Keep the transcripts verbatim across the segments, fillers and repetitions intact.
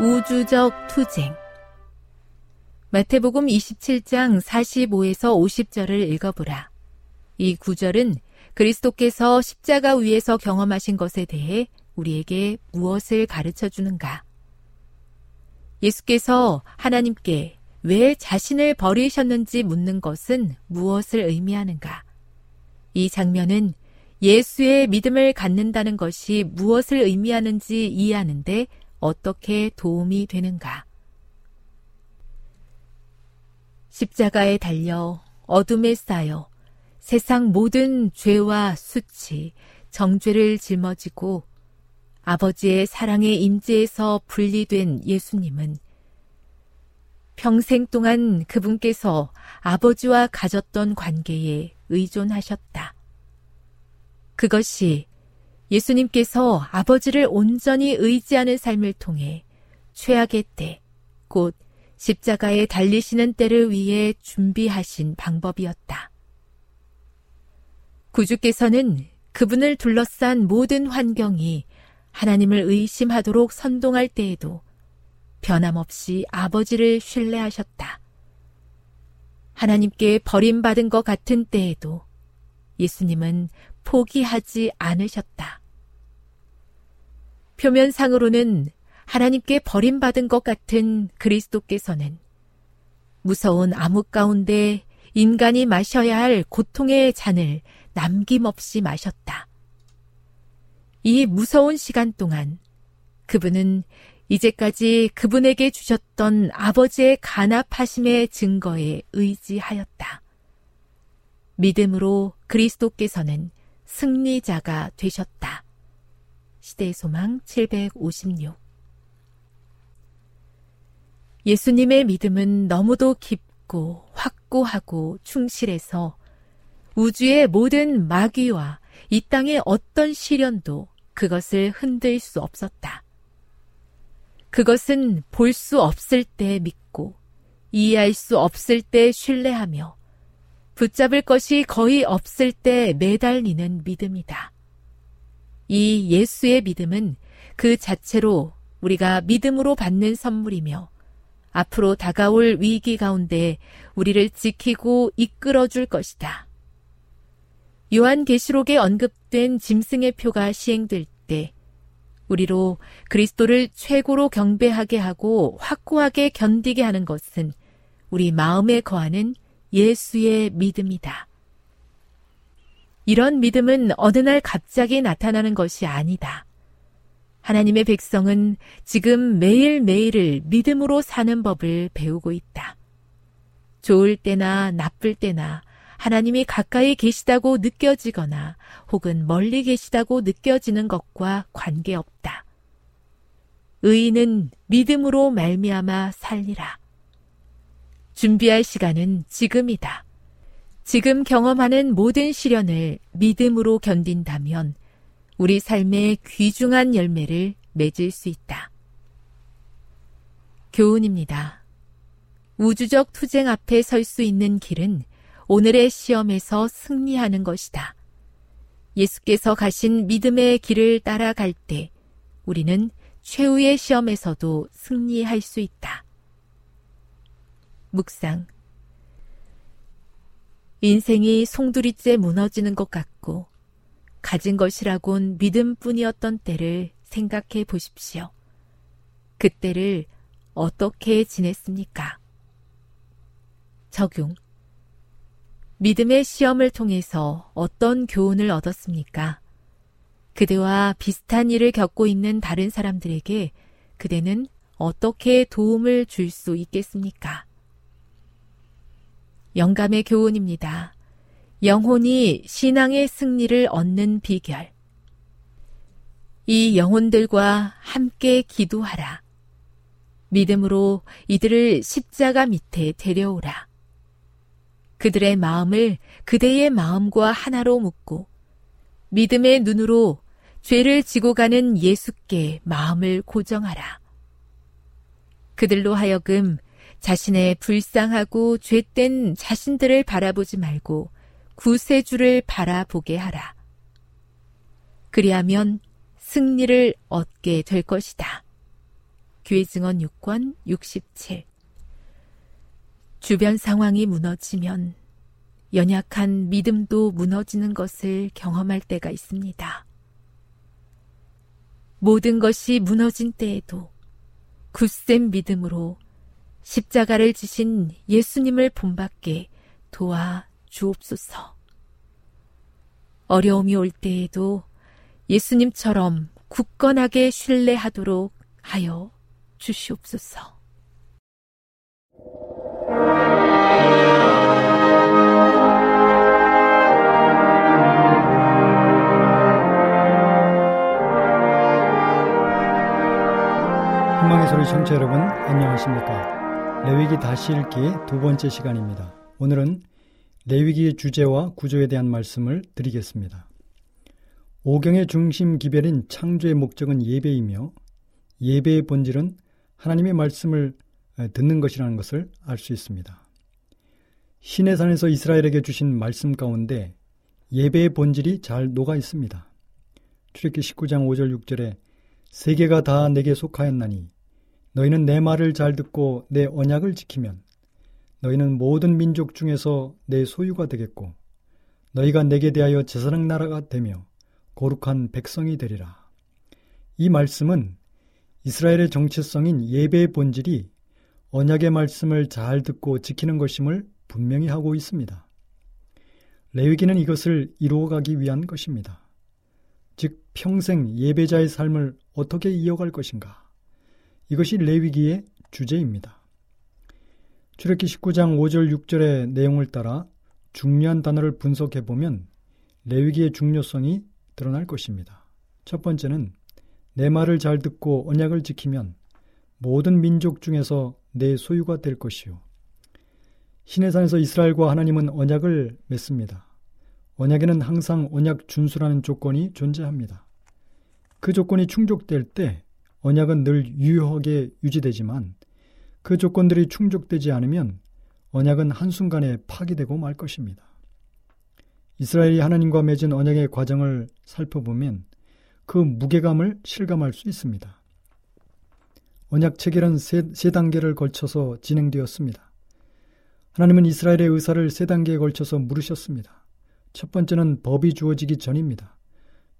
우주적 투쟁. 마태복음 이십칠 장 사십오에서 오십 절을 읽어보라. 이 구절은 그리스도께서 십자가 위에서 경험하신 것에 대해 우리에게 무엇을 가르쳐주는가? 예수께서 하나님께 왜 자신을 버리셨는지 묻는 것은 무엇을 의미하는가? 이 장면은 예수의 믿음을 갖는다는 것이 무엇을 의미하는지 이해하는데 어떻게 도움이 되는가? 십자가에 달려 어둠에 쌓여 세상 모든 죄와 수치, 정죄를 짊어지고 아버지의 사랑의 임재에서 분리된 예수님은 평생 동안 그분께서 아버지와 가졌던 관계에 의존하셨다. 그것이 예수님께서 아버지를 온전히 의지하는 삶을 통해 최악의 때, 곧 십자가에 달리시는 때를 위해 준비하신 방법이었다. 구주께서는 그분을 둘러싼 모든 환경이 하나님을 의심하도록 선동할 때에도 변함없이 아버지를 신뢰하셨다. 하나님께 버림받은 것 같은 때에도 예수님은 포기하지 않으셨다. 표면상으로는 하나님께 버림받은 것 같은 그리스도께서는 무서운 암흑 가운데 인간이 마셔야 할 고통의 잔을 남김없이 마셨다. 이 무서운 시간 동안 그분은 이제까지 그분에게 주셨던 아버지의 간합하심의 증거에 의지하였다. 믿음으로 그리스도께서는 승리자가 되셨다. 시대의 소망 칠백오십육. 예수님의 믿음은 너무도 깊고 확고하고 충실해서 우주의 모든 마귀와 이 땅의 어떤 시련도 그것을 흔들 수 없었다. 그것은 볼 수 없을 때 믿고 이해할 수 없을 때 신뢰하며 붙잡을 것이 거의 없을 때 매달리는 믿음이다. 이 예수의 믿음은 그 자체로 우리가 믿음으로 받는 선물이며 앞으로 다가올 위기 가운데 우리를 지키고 이끌어줄 것이다. 요한계시록에 언급된 짐승의 표가 시행될 때 우리로 그리스도를 최고로 경배하게 하고 확고하게 견디게 하는 것은 우리 마음에 거하는 예수의 믿음이다. 이런 믿음은 어느 날 갑자기 나타나는 것이 아니다. 하나님의 백성은 지금 매일매일을 믿음으로 사는 법을 배우고 있다. 좋을 때나 나쁠 때나 하나님이 가까이 계시다고 느껴지거나 혹은 멀리 계시다고 느껴지는 것과 관계없다. 의인은 믿음으로 말미암아 살리라. 준비할 시간은 지금이다. 지금 경험하는 모든 시련을 믿음으로 견딘다면 우리 삶의 귀중한 열매를 맺을 수 있다. 교훈입니다. 우주적 투쟁 앞에 설 수 있는 길은 오늘의 시험에서 승리하는 것이다. 예수께서 가신 믿음의 길을 따라갈 때 우리는 최후의 시험에서도 승리할 수 있다. 묵상. 인생이 송두리째 무너지는 것 같고 가진 것이라곤 믿음뿐이었던 때를 생각해 보십시오. 그때를 어떻게 지냈습니까? 적용. 믿음의 시험을 통해서 어떤 교훈을 얻었습니까? 그대와 비슷한 일을 겪고 있는 다른 사람들에게 그대는 어떻게 도움을 줄 수 있겠습니까? 영감의 교훈입니다. 영혼이 신앙의 승리를 얻는 비결. 이 영혼들과 함께 기도하라. 믿음으로 이들을 십자가 밑에 데려오라. 그들의 마음을 그대의 마음과 하나로 묶고 믿음의 눈으로 죄를 지고 가는 예수께 마음을 고정하라. 그들로 하여금 자신의 불쌍하고 죄된 자신들을 바라보지 말고 구세주를 바라보게 하라. 그리하면 승리를 얻게 될 것이다. 교회 증언 육 권 육십칠. 주변 상황이 무너지면 연약한 믿음도 무너지는 것을 경험할 때가 있습니다. 모든 것이 무너진 때에도 굳센 믿음으로 십자가를 지신 예수님을 본받게 도와 주옵소서. 어려움이 올 때에도 예수님처럼 굳건하게 신뢰하도록 하여 주시옵소서. 희망의 소리 청취자 여러분, 안녕하십니까? 레위기 다시 읽기 두 번째 시간입니다. 오늘은 레위기의 주제와 구조에 대한 말씀을 드리겠습니다. 오경의 중심 기별인 창조의 목적은 예배이며 예배의 본질은 하나님의 말씀을 듣는 것이라는 것을 알 수 있습니다. 시내산에서 이스라엘에게 주신 말씀 가운데 예배의 본질이 잘 녹아 있습니다. 출애굽기 십구 장 오 절 육 절에 세계가 다 내게 속하였나니 너희는 내 말을 잘 듣고 내 언약을 지키면 너희는 모든 민족 중에서 내 소유가 되겠고 너희가 내게 대하여 제사장 나라가 되며 거룩한 백성이 되리라. 이 말씀은 이스라엘의 정체성인 예배의 본질이 언약의 말씀을 잘 듣고 지키는 것임을 분명히 하고 있습니다. 레위기는 이것을 이루어가기 위한 것입니다. 즉 평생 예배자의 삶을 어떻게 이어갈 것인가? 이것이 레위기의 주제입니다. 출애굽기 십구 장 오 절 육 절의 내용을 따라 중요한 단어를 분석해보면 레위기의 중요성이 드러날 것입니다. 첫 번째는 내 말을 잘 듣고 언약을 지키면 모든 민족 중에서 내 소유가 될 것이요. 시내산에서 이스라엘과 하나님은 언약을 맺습니다. 언약에는 항상 언약 준수라는 조건이 존재합니다. 그 조건이 충족될 때 언약은 늘 유효하게 유지되지만 그 조건들이 충족되지 않으면 언약은 한순간에 파기되고 말 것입니다. 이스라엘이 하나님과 맺은 언약의 과정을 살펴보면 그 무게감을 실감할 수 있습니다. 언약 체결은 세, 세 단계를 걸쳐서 진행되었습니다. 하나님은 이스라엘의 의사를 세 단계에 걸쳐서 물으셨습니다. 첫 번째는 법이 주어지기 전입니다.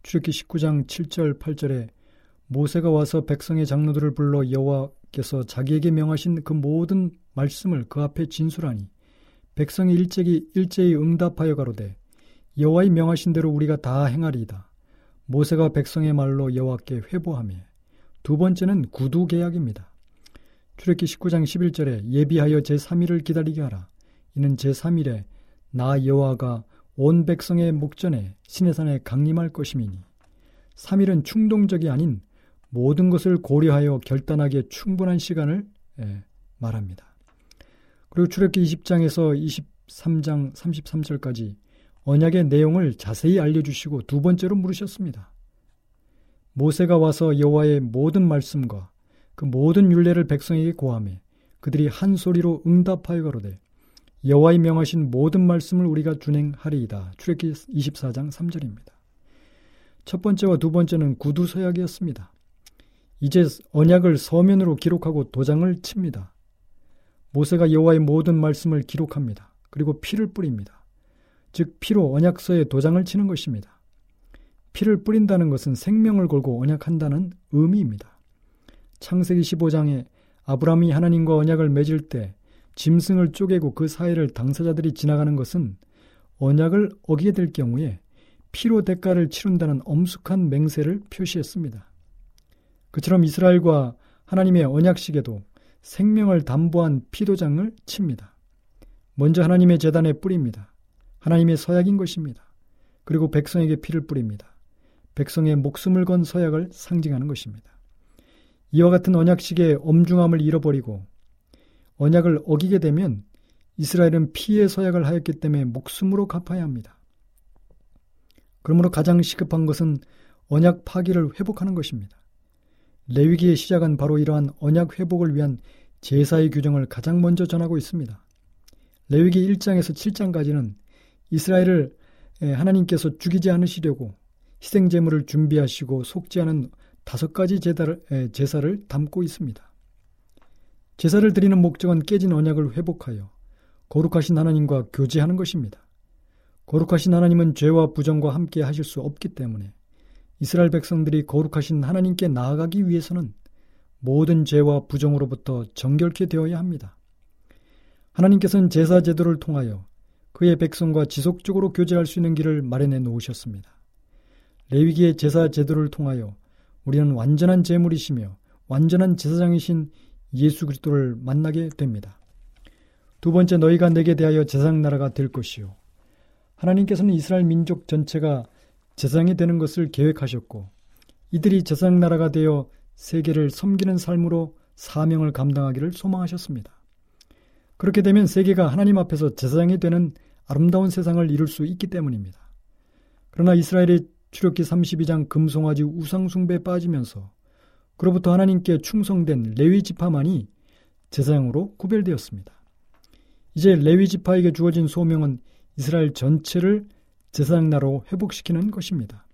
출애굽기 십구 장 칠 절 팔 절에 모세가 와서 백성의 장로들을 불러 여호와께서 자기에게 명하신 그 모든 말씀을 그 앞에 진술하니 백성이 일제히, 일제히 응답하여 가로되 여호와의 명하신 대로 우리가 다 행하리이다. 모세가 백성의 말로 여호와께 회보하며 두 번째는 구두 계약입니다. 출애굽기 십구 장 십일 절에 예비하여 제삼 일을 기다리게 하라. 이는 제삼 일에 나 여호와가 온 백성의 목전에 시내산에 강림할 것임이니 삼 일은 충동적이 아닌 모든 것을 고려하여 결단하기에 충분한 시간을 말합니다. 그리고 출애굽기 이십 장에서 이십삼 장 삼십삼 절까지 언약의 내용을 자세히 알려주시고 두 번째로 물으셨습니다. 모세가 와서 여호와의 모든 말씀과 그 모든 율례를 백성에게 고하매 그들이 한 소리로 응답하여 가로되 여호와의 명하신 모든 말씀을 우리가 준행하리이다. 출애굽기 이십사 장 삼 절입니다. 첫 번째와 두 번째는 구두 서약이었습니다. 이제 언약을 서면으로 기록하고 도장을 칩니다. 모세가 여호와의 모든 말씀을 기록합니다. 그리고 피를 뿌립니다. 즉 피로 언약서에 도장을 치는 것입니다. 피를 뿌린다는 것은 생명을 걸고 언약한다는 의미입니다. 창세기 십오 장에 아브라함이 하나님과 언약을 맺을 때 짐승을 쪼개고 그 사이를 당사자들이 지나가는 것은 언약을 어기게 될 경우에 피로 대가를 치른다는 엄숙한 맹세를 표시했습니다. 그처럼 이스라엘과 하나님의 언약식에도 생명을 담보한 피도장을 칩니다. 먼저 하나님의 제단에 뿌립니다. 하나님의 서약인 것입니다. 그리고 백성에게 피를 뿌립니다. 백성의 목숨을 건 서약을 상징하는 것입니다. 이와 같은 언약식의 엄중함을 잃어버리고 언약을 어기게 되면 이스라엘은 피의 서약을 하였기 때문에 목숨으로 갚아야 합니다. 그러므로 가장 시급한 것은 언약 파기를 회복하는 것입니다. 레위기의 시작은 바로 이러한 언약 회복을 위한 제사의 규정을 가장 먼저 전하고 있습니다. 레위기 일 장에서 칠 장까지는 이스라엘을 하나님께서 죽이지 않으시려고 희생제물을 준비하시고 속지 않은 다섯 가지 제사를 담고 있습니다. 제사를 드리는 목적은 깨진 언약을 회복하여 거룩하신 하나님과 교제하는 것입니다. 거룩하신 하나님은 죄와 부정과 함께 하실 수 없기 때문에 이스라엘 백성들이 거룩하신 하나님께 나아가기 위해서는 모든 죄와 부정으로부터 정결케 되어야 합니다. 하나님께서는 제사 제도를 통하여 그의 백성과 지속적으로 교제할 수 있는 길을 마련해 놓으셨습니다. 레위기의 제사 제도를 통하여 우리는 완전한 제물이시며 완전한 제사장이신 예수 그리스도를 만나게 됩니다. 두 번째, 너희가 내게 대하여 제사장 나라가 될 것이요. 하나님께서는 이스라엘 민족 전체가 제사장이 되는 것을 계획하셨고 이들이 제사장 나라가 되어 세계를 섬기는 삶으로 사명을 감당하기를 소망하셨습니다. 그렇게 되면 세계가 하나님 앞에서 제사장이 되는 아름다운 세상을 이룰 수 있기 때문입니다. 그러나 이스라엘이 출애굽기 삼십이 장 금송아지 우상 숭배에 빠지면서 그로부터 하나님께 충성된 레위 지파만이 제사장으로 구별되었습니다. 이제 레위 지파에게 주어진 소명은 이스라엘 전체를 제사장 나라로 회복시키는 것입니다.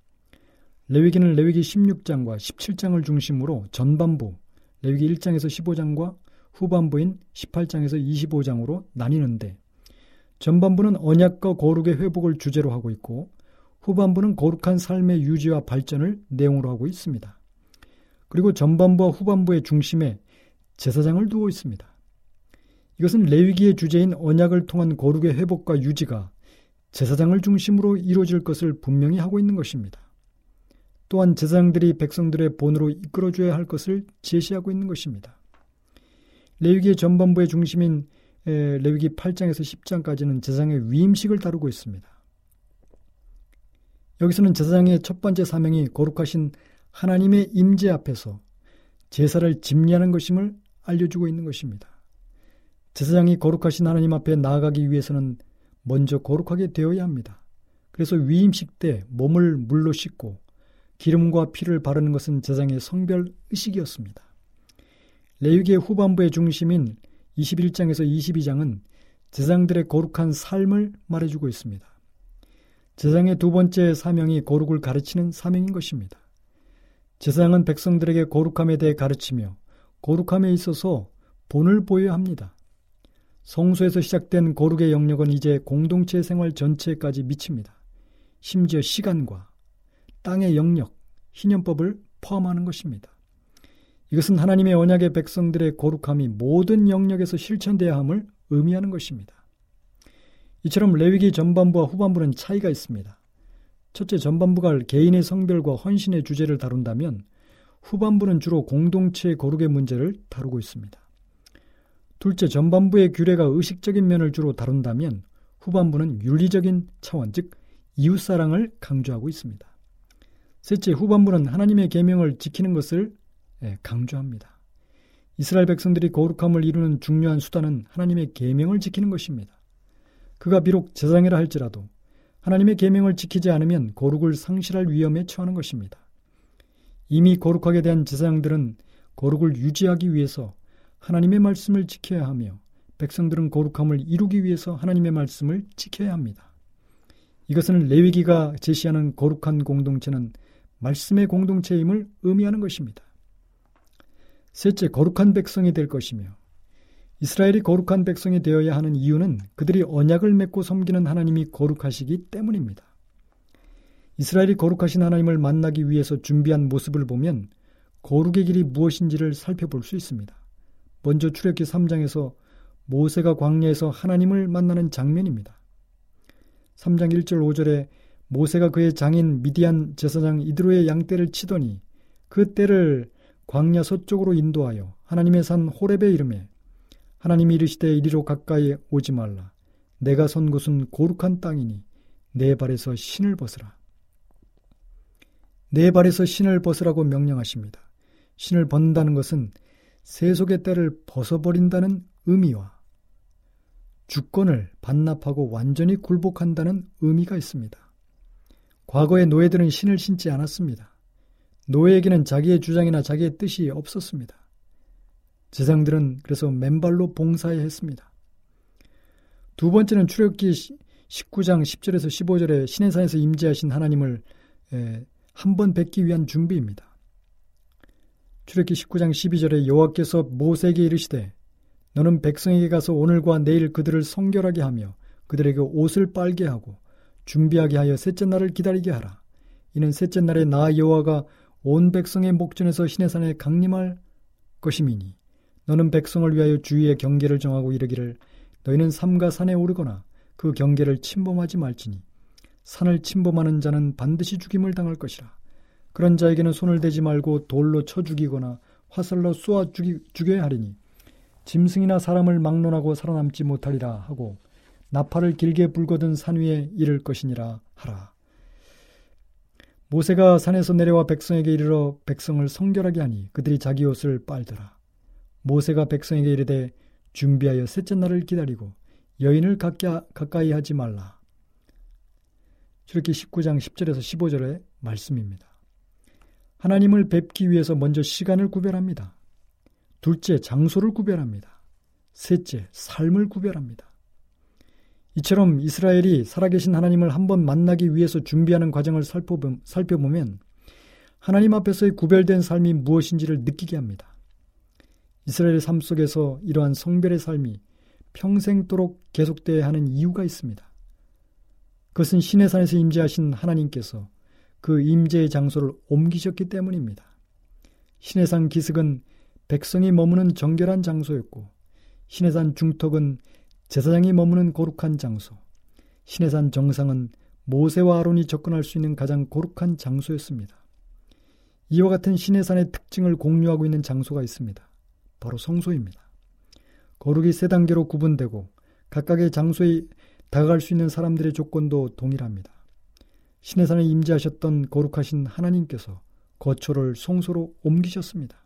레위기는 레위기 십육 장과 십칠 장을 중심으로 전반부 레위기 일 장에서 십오 장과 후반부인 십팔 장에서 이십오 장으로 나뉘는데 전반부는 언약과 거룩의 회복을 주제로 하고 있고 후반부는 거룩한 삶의 유지와 발전을 내용으로 하고 있습니다. 그리고 전반부와 후반부의 중심에 제사장을 두고 있습니다. 이것은 레위기의 주제인 언약을 통한 거룩의 회복과 유지가 제사장을 중심으로 이루어질 것을 분명히 하고 있는 것입니다. 또한 제사장들이 백성들의 본으로 이끌어줘야 할 것을 제시하고 있는 것입니다. 레위기의 전반부의 중심인 레위기 팔 장에서 십 장까지는 제사장의 위임식을 다루고 있습니다. 여기서는 제사장의 첫 번째 사명이 거룩하신 하나님의 임재 앞에서 제사를 집례하는 것임을 알려주고 있는 것입니다. 제사장이 거룩하신 하나님 앞에 나아가기 위해서는 먼저 거룩하게 되어야 합니다. 그래서 위임식 때 몸을 물로 씻고 기름과 피를 바르는 것은 제사장의 성별 의식이었습니다. 레위기의 후반부의 중심인 이십일 장에서 이십이 장은 제사장들의 거룩한 삶을 말해주고 있습니다. 제사장의 두 번째 사명이 거룩을 가르치는 사명인 것입니다. 제사장은 백성들에게 거룩함에 대해 가르치며 거룩함에 있어서 본을 보여야 합니다. 성소에서 시작된 거룩의 영역은 이제 공동체 생활 전체까지 미칩니다. 심지어 시간과 땅의 영역, 희년법을 포함하는 것입니다. 이것은 하나님의 언약의 백성들의 거룩함이 모든 영역에서 실천되어야 함을 의미하는 것입니다. 이처럼 레위기 전반부와 후반부는 차이가 있습니다. 첫째, 전반부가 개인의 성별과 헌신의 주제를 다룬다면 후반부는 주로 공동체의 거룩의 문제를 다루고 있습니다. 둘째, 전반부의 규례가 의식적인 면을 주로 다룬다면 후반부는 윤리적인 차원, 즉 이웃사랑을 강조하고 있습니다. 셋째, 후반부는 하나님의 계명을 지키는 것을 강조합니다. 이스라엘 백성들이 거룩함을 이루는 중요한 수단은 하나님의 계명을 지키는 것입니다. 그가 비록 제사장이라 할지라도 하나님의 계명을 지키지 않으면 거룩을 상실할 위험에 처하는 것입니다. 이미 거룩하게 된 제사장들은 거룩을 유지하기 위해서 하나님의 말씀을 지켜야 하며, 백성들은 거룩함을 이루기 위해서 하나님의 말씀을 지켜야 합니다. 이것은 레위기가 제시하는 거룩한 공동체는 말씀의 공동체임을 의미하는 것입니다. 셋째, 거룩한 백성이 될 것이며, 이스라엘이 거룩한 백성이 되어야 하는 이유는 그들이 언약을 맺고 섬기는 하나님이 거룩하시기 때문입니다. 이스라엘이 거룩하신 하나님을 만나기 위해서 준비한 모습을 보면 거룩의 길이 무엇인지를 살펴볼 수 있습니다. 먼저 출애굽기 삼 장에서 모세가 광야에서 하나님을 만나는 장면입니다. 삼 장 일 절 오 절에 모세가 그의 장인 미디안 제사장 이드로의 양떼를 치더니 그 떼를 광야 서쪽으로 인도하여 하나님의 산 호렙에 이르매 하나님이 이르시되 이리로 가까이 오지 말라. 내가 선 곳은 거룩한 땅이니 내 발에서 신을 벗으라. 내 발에서 신을 벗으라고 명령하십니다. 신을 벗는다는 것은 세속의 때를 벗어버린다는 의미와 주권을 반납하고 완전히 굴복한다는 의미가 있습니다. 과거의 노예들은 신을 신지 않았습니다. 노예에게는 자기의 주장이나 자기의 뜻이 없었습니다. 제사장들은 그래서 맨발로 봉사해야 했습니다. 두 번째는 출애굽기 십구 장 십 절에서 십오 절에 시내산에서 임재하신 하나님을 한 번 뵙기 위한 준비입니다. 출애굽기 십구 장 십이 절에 여호와께서 모세에게 이르시되 너는 백성에게 가서 오늘과 내일 그들을 성결하게 하며 그들에게 옷을 빨게 하고 준비하게 하여 셋째 날을 기다리게 하라. 이는 셋째 날에 나 여호와가 온 백성의 목전에서 시내산에 강림할 것임이니 너는 백성을 위하여 주위의 경계를 정하고 이르기를 너희는 삼가 산에 오르거나 그 경계를 침범하지 말지니 산을 침범하는 자는 반드시 죽임을 당할 것이라. 그런 자에게는 손을 대지 말고 돌로 쳐 죽이거나 화살로 쏘아 죽이, 죽여야 하리니 짐승이나 사람을 막론하고 살아남지 못하리라 하고 나팔을 길게 불거든 산 위에 이를 것이니라 하라. 모세가 산에서 내려와 백성에게 이르러 백성을 성결하게 하니 그들이 자기 옷을 빨더라. 모세가 백성에게 이르되 준비하여 셋째 날을 기다리고 여인을 가까이 하지 말라. 출애굽기 십구 장 십 절에서 십오 절의 말씀입니다. 하나님을 뵙기 위해서 먼저 시간을 구별합니다. 둘째, 장소를 구별합니다. 셋째, 삶을 구별합니다. 이처럼 이스라엘이 살아계신 하나님을 한번 만나기 위해서 준비하는 과정을 살펴보면 하나님 앞에서의 구별된 삶이 무엇인지를 느끼게 합니다. 이스라엘의 삶 속에서 이러한 성별의 삶이 평생도록 계속되어야 하는 이유가 있습니다. 그것은 시내산에서 임재하신 하나님께서 그 임재의 장소를 옮기셨기 때문입니다. 시내산 기슭은 백성이 머무는 정결한 장소였고, 시내산 중턱은 제사장이 머무는 거룩한 장소, 시내산 정상은 모세와 아론이 접근할 수 있는 가장 거룩한 장소였습니다. 이와 같은 시내산의 특징을 공유하고 있는 장소가 있습니다. 바로 성소입니다. 거룩이 세 단계로 구분되고 각각의 장소에 다가갈 수 있는 사람들의 조건도 동일합니다. 시내산에 임재하셨던 거룩하신 하나님께서 거처를 성소로 옮기셨습니다.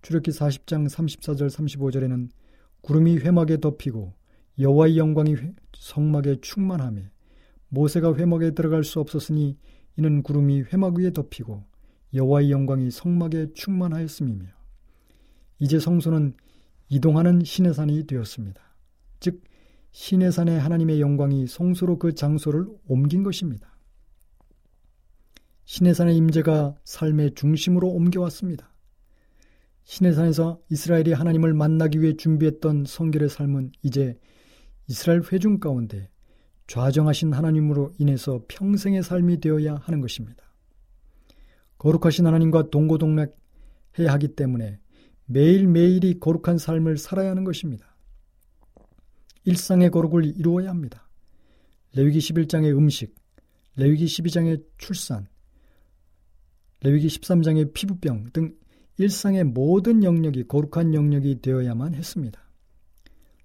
출애굽기 사십 장 삼십사 절 삼십오 절에는 구름이 회막에 덮이고 여호와의 영광이 성막에 충만하며 모세가 회막에 들어갈 수 없었으니 이는 구름이 회막 위에 덮이고 여호와의 영광이 성막에 충만하였음이며 이제 성소는 이동하는 시내산이 되었습니다. 즉 시내산의 하나님의 영광이 성소로 그 장소를 옮긴 것입니다. 시내산의 임재가 삶의 중심으로 옮겨왔습니다. 시내산에서 이스라엘이 하나님을 만나기 위해 준비했던 성결의 삶은 이제 이스라엘 회중 가운데 좌정하신 하나님으로 인해서 평생의 삶이 되어야 하는 것입니다. 거룩하신 하나님과 동고동락해야 하기 때문에 매일매일이 거룩한 삶을 살아야 하는 것입니다. 일상의 거룩을 이루어야 합니다. 레위기 십일 장의 음식, 레위기 십이 장의 출산, 레위기 십삼 장의 피부병 등 일상의 모든 영역이 거룩한 영역이 되어야만 했습니다.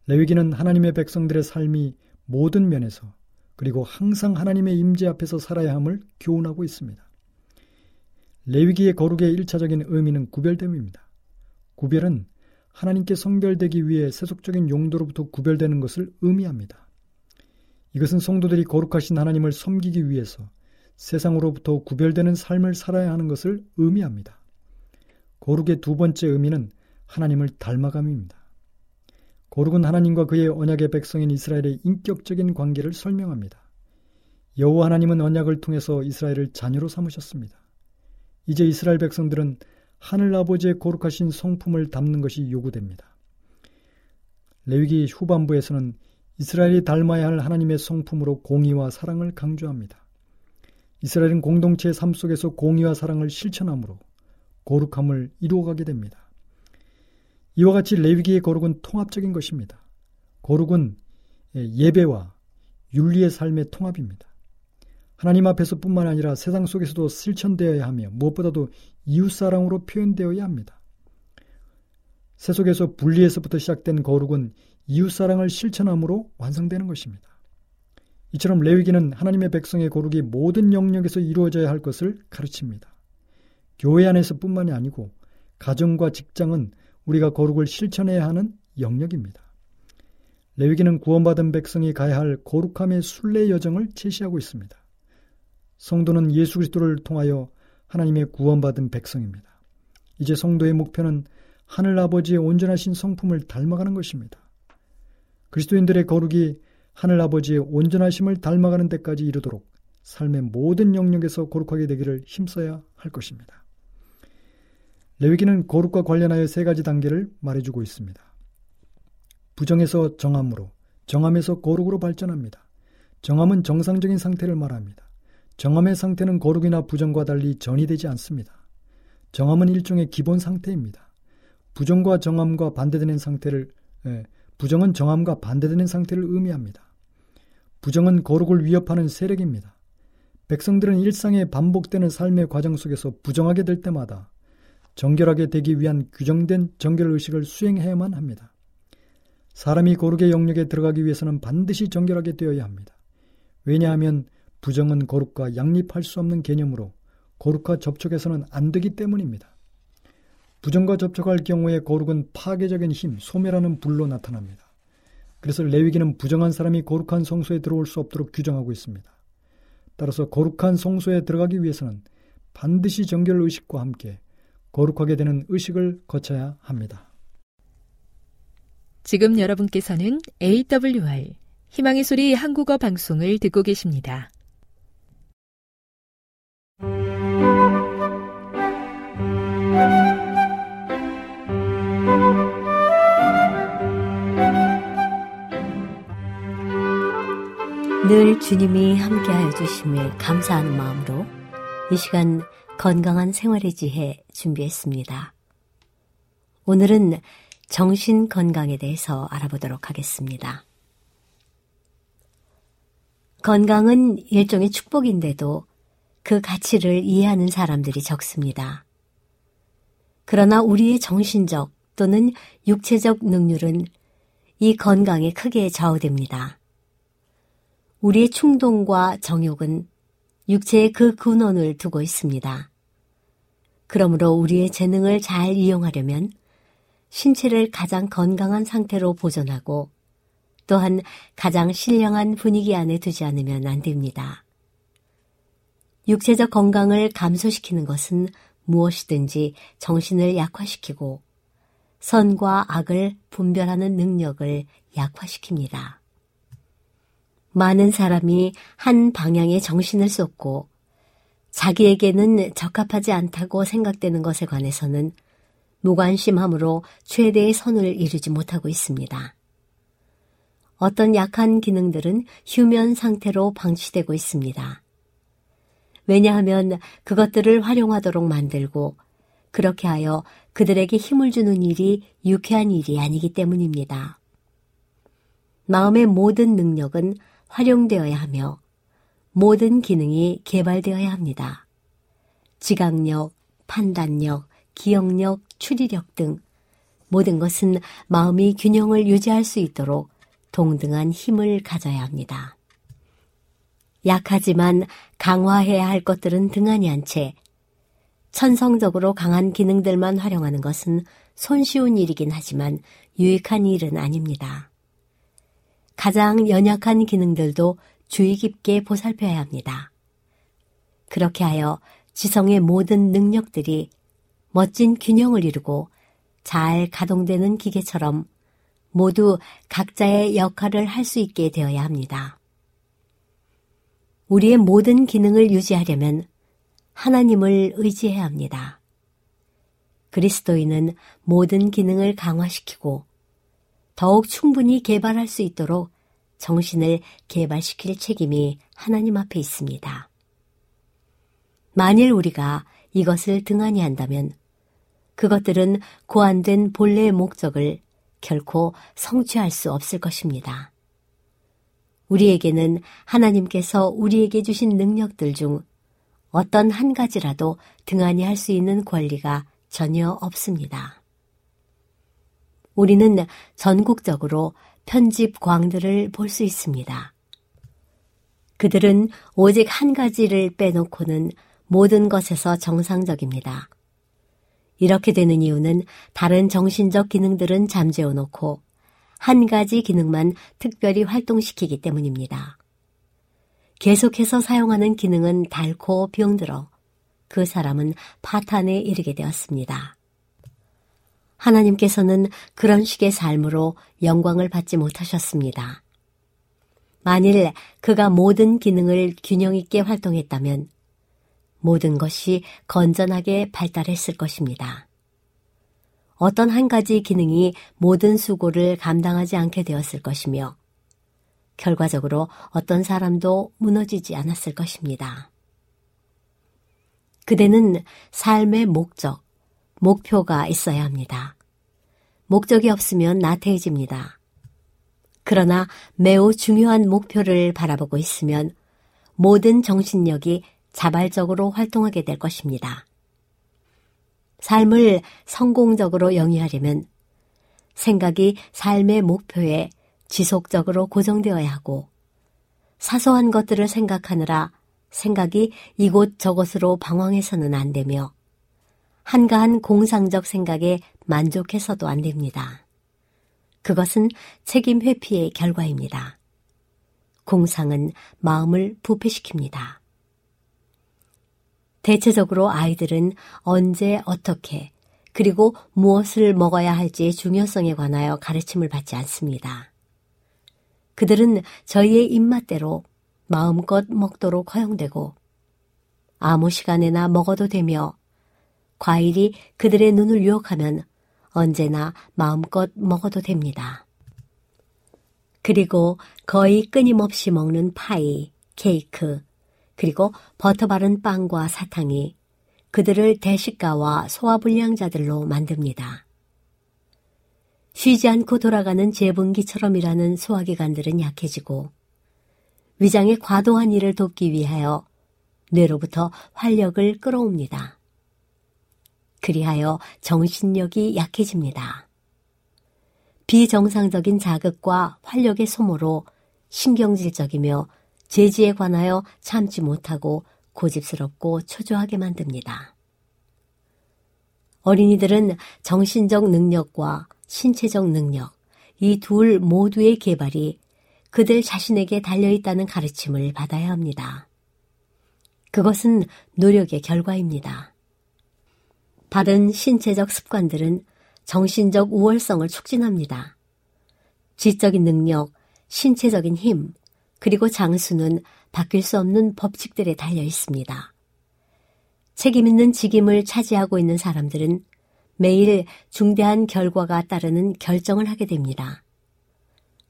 레위기는 하나님의 백성들의 삶이 모든 면에서 그리고 항상 하나님의 임재 앞에서 살아야 함을 교훈하고 있습니다. 레위기의 거룩의 일 차적인 의미는 구별됨입니다. 구별은 하나님께 성별되기 위해 세속적인 용도로부터 구별되는 것을 의미합니다. 이것은 성도들이 거룩하신 하나님을 섬기기 위해서 세상으로부터 구별되는 삶을 살아야 하는 것을 의미합니다. 거룩의 두 번째 의미는 하나님을 닮아감입니다. 거룩은 하나님과 그의 언약의 백성인 이스라엘의 인격적인 관계를 설명합니다. 여호와 하나님은 언약을 통해서 이스라엘을 자녀로 삼으셨습니다. 이제 이스라엘 백성들은 하늘 아버지의 거룩하신 성품을 담는 것이 요구됩니다. 레위기 후반부에서는 이스라엘이 닮아야 할 하나님의 성품으로 공의와 사랑을 강조합니다. 이스라엘은 공동체의 삶 속에서 공의와 사랑을 실천함으로 거룩함을 이루어가게 됩니다. 이와 같이 레위기의 거룩은 통합적인 것입니다. 거룩은 예배와 윤리의 삶의 통합입니다. 하나님 앞에서뿐만 아니라 세상 속에서도 실천되어야 하며 무엇보다도 이웃사랑으로 표현되어야 합니다. 세속에서 분리에서부터 시작된 거룩은 이웃사랑을 실천함으로 완성되는 것입니다. 이처럼 레위기는 하나님의 백성의 거룩이 모든 영역에서 이루어져야 할 것을 가르칩니다. 교회 안에서뿐만이 아니고 가정과 직장은 우리가 거룩을 실천해야 하는 영역입니다. 레위기는 구원받은 백성이 가야 할 거룩함의 순례 여정을 제시하고 있습니다. 성도는 예수 그리스도를 통하여 하나님의 구원받은 백성입니다. 이제 성도의 목표는 하늘 아버지의 온전하신 성품을 닮아가는 것입니다. 그리스도인들의 거룩이 하늘 아버지의 온전하심을 닮아가는 데까지 이르도록 삶의 모든 영역에서 거룩하게 되기를 힘써야 할 것입니다. 레위기는 거룩과 관련하여 세 가지 단계를 말해주고 있습니다. 부정에서 정함으로, 정함에서 거룩으로 발전합니다. 정함은 정상적인 상태를 말합니다. 정함의 상태는 거룩이나 부정과 달리 전이되지 않습니다. 정함은 일종의 기본 상태입니다. 부정과 정함과 반대되는 상태를, 에, 부정은 정함과 반대되는 상태를 의미합니다. 부정은 거룩을 위협하는 세력입니다. 백성들은 일상의 반복되는 삶의 과정 속에서 부정하게 될 때마다 정결하게 되기 위한 규정된 정결의식을 수행해야만 합니다. 사람이 거룩의 영역에 들어가기 위해서는 반드시 정결하게 되어야 합니다. 왜냐하면 부정은 거룩과 양립할 수 없는 개념으로 거룩과 접촉해서는 안 되기 때문입니다. 부정과 접촉할 경우에 거룩은 파괴적인 힘, 소멸하는 불로 나타납니다. 그래서 레위기는 부정한 사람이 거룩한 성소에 들어올 수 없도록 규정하고 있습니다. 따라서 거룩한 성소에 들어가기 위해서는 반드시 정결의식과 함께 거룩하게 되는 의식을 거쳐야 합니다. 지금 여러분께서는 에이 더블유 알 희망의 소리 한국어 방송을 듣고 계십니다. 늘 주님이 함께하여 주심에 감사하는 마음으로 이 시간 건강한 생활의 지혜 준비했습니다. 오늘은 정신 건강에 대해서 알아보도록 하겠습니다. 건강은 일종의 축복인데도 그 가치를 이해하는 사람들이 적습니다. 그러나 우리의 정신적 또는 육체적 능률은 이 건강에 크게 좌우됩니다. 우리의 충동과 정욕은 육체의 그 근원을 두고 있습니다. 그러므로 우리의 재능을 잘 이용하려면 신체를 가장 건강한 상태로 보존하고 또한 가장 신령한 분위기 안에 두지 않으면 안 됩니다. 육체적 건강을 감소시키는 것은 무엇이든지 정신을 약화시키고 선과 악을 분별하는 능력을 약화시킵니다. 많은 사람이 한 방향의 정신을 쏟고 자기에게는 적합하지 않다고 생각되는 것에 관해서는 무관심함으로 최대의 선을 이루지 못하고 있습니다. 어떤 약한 기능들은 휴면 상태로 방치되고 있습니다. 왜냐하면 그것들을 활용하도록 만들고 그렇게 하여 그들에게 힘을 주는 일이 유쾌한 일이 아니기 때문입니다. 마음의 모든 능력은 활용되어야 하며 모든 기능이 개발되어야 합니다. 지각력, 판단력, 기억력, 추리력 등 모든 것은 마음이 균형을 유지할 수 있도록 동등한 힘을 가져야 합니다. 약하지만 강화해야 할 것들은 등한히 한 채 천성적으로 강한 기능들만 활용하는 것은 손쉬운 일이긴 하지만 유익한 일은 아닙니다. 가장 연약한 기능들도 주의 깊게 보살펴야 합니다. 그렇게 하여 지성의 모든 능력들이 멋진 균형을 이루고 잘 가동되는 기계처럼 모두 각자의 역할을 할 수 있게 되어야 합니다. 우리의 모든 기능을 유지하려면 하나님을 의지해야 합니다. 그리스도인은 모든 기능을 강화시키고 더욱 충분히 개발할 수 있도록 정신을 개발시킬 책임이 하나님 앞에 있습니다. 만일 우리가 이것을 등한히 한다면 그것들은 고안된 본래의 목적을 결코 성취할 수 없을 것입니다. 우리에게는 하나님께서 우리에게 주신 능력들 중 어떤 한 가지라도 등한히 할 수 있는 권리가 전혀 없습니다. 우리는 전국적으로 편집광들을 볼 수 있습니다. 그들은 오직 한 가지를 빼놓고는 모든 것에서 정상적입니다. 이렇게 되는 이유는 다른 정신적 기능들은 잠재워놓고 한 가지 기능만 특별히 활동시키기 때문입니다. 계속해서 사용하는 기능은 닳고 병들어 그 사람은 파탄에 이르게 되었습니다. 하나님께서는 그런 식의 삶으로 영광을 받지 못하셨습니다. 만일 그가 모든 기능을 균형 있게 활동했다면 모든 것이 건전하게 발달했을 것입니다. 어떤 한 가지 기능이 모든 수고를 감당하지 않게 되었을 것이며 결과적으로 어떤 사람도 무너지지 않았을 것입니다. 그대는 삶의 목적, 목표가 있어야 합니다. 목적이 없으면 나태해집니다. 그러나 매우 중요한 목표를 바라보고 있으면 모든 정신력이 자발적으로 활동하게 될 것입니다. 삶을 성공적으로 영위하려면 생각이 삶의 목표에 지속적으로 고정되어야 하고 사소한 것들을 생각하느라 생각이 이곳저곳으로 방황해서는 안 되며 한가한 공상적 생각에 만족해서도 안 됩니다. 그것은 책임 회피의 결과입니다. 공상은 마음을 부패시킵니다. 대체적으로 아이들은 언제 어떻게 그리고 무엇을 먹어야 할지의 중요성에 관하여 가르침을 받지 않습니다. 그들은 저희의 입맛대로 마음껏 먹도록 허용되고 아무 시간에나 먹어도 되며 과일이 그들의 눈을 유혹하면 언제나 마음껏 먹어도 됩니다. 그리고 거의 끊임없이 먹는 파이, 케이크, 그리고 버터 바른 빵과 사탕이 그들을 대식가와 소화불량자들로 만듭니다. 쉬지 않고 돌아가는 제분기처럼이라는 소화기관들은 약해지고 위장의 과도한 일을 돕기 위하여 뇌로부터 활력을 끌어옵니다. 그리하여 정신력이 약해집니다. 비정상적인 자극과 활력의 소모로 신경질적이며 죄지에 관하여 참지 못하고 고집스럽고 초조하게 만듭니다. 어린이들은 정신적 능력과 신체적 능력, 이 둘 모두의 개발이 그들 자신에게 달려있다는 가르침을 받아야 합니다. 그것은 노력의 결과입니다. 바른 신체적 습관들은 정신적 우월성을 촉진합니다. 지적인 능력, 신체적인 힘, 그리고 장수는 바뀔 수 없는 법칙들에 달려 있습니다. 책임 있는 직임을 차지하고 있는 사람들은 매일 중대한 결과가 따르는 결정을 하게 됩니다.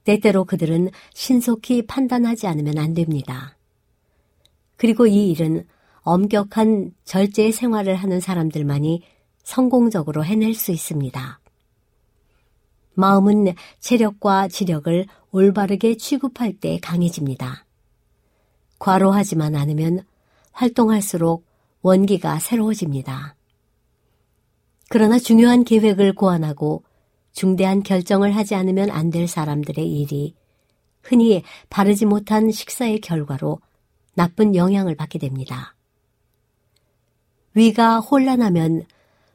때때로 그들은 신속히 판단하지 않으면 안 됩니다. 그리고 이 일은 엄격한 절제의 생활을 하는 사람들만이 성공적으로 해낼 수 있습니다. 마음은 체력과 지력을 올바르게 취급할 때 강해집니다. 과로하지만 않으면 활동할수록 원기가 새로워집니다. 그러나 중요한 계획을 고안하고 중대한 결정을 하지 않으면 안 될 사람들의 일이 흔히 바르지 못한 식사의 결과로 나쁜 영향을 받게 됩니다. 위가 혼란하면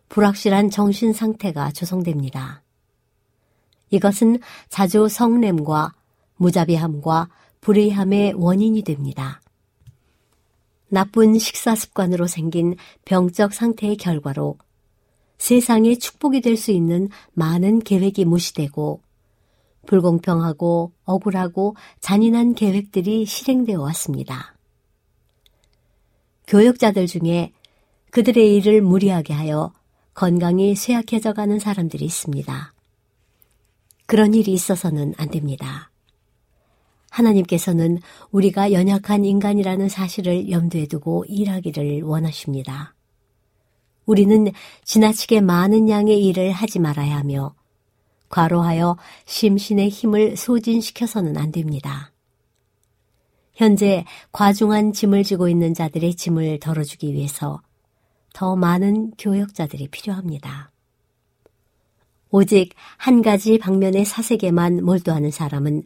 불확실한 정신 상태가 조성됩니다. 이것은 자주 성냄과 무자비함과 불의함의 원인이 됩니다. 나쁜 식사 습관으로 생긴 병적 상태의 결과로 세상의 축복이 될 수 있는 많은 계획이 무시되고 불공평하고 억울하고 잔인한 계획들이 실행되어 왔습니다. 교역자들 중에 그들의 일을 무리하게 하여 건강이 쇠약해져가는 사람들이 있습니다. 그런 일이 있어서는 안 됩니다. 하나님께서는 우리가 연약한 인간이라는 사실을 염두에 두고 일하기를 원하십니다. 우리는 지나치게 많은 양의 일을 하지 말아야 하며 과로하여 심신의 힘을 소진시켜서는 안 됩니다. 현재 과중한 짐을 지고 있는 자들의 짐을 덜어주기 위해서 더 많은 교역자들이 필요합니다. 오직 한 가지 방면의 사색에만 몰두하는 사람은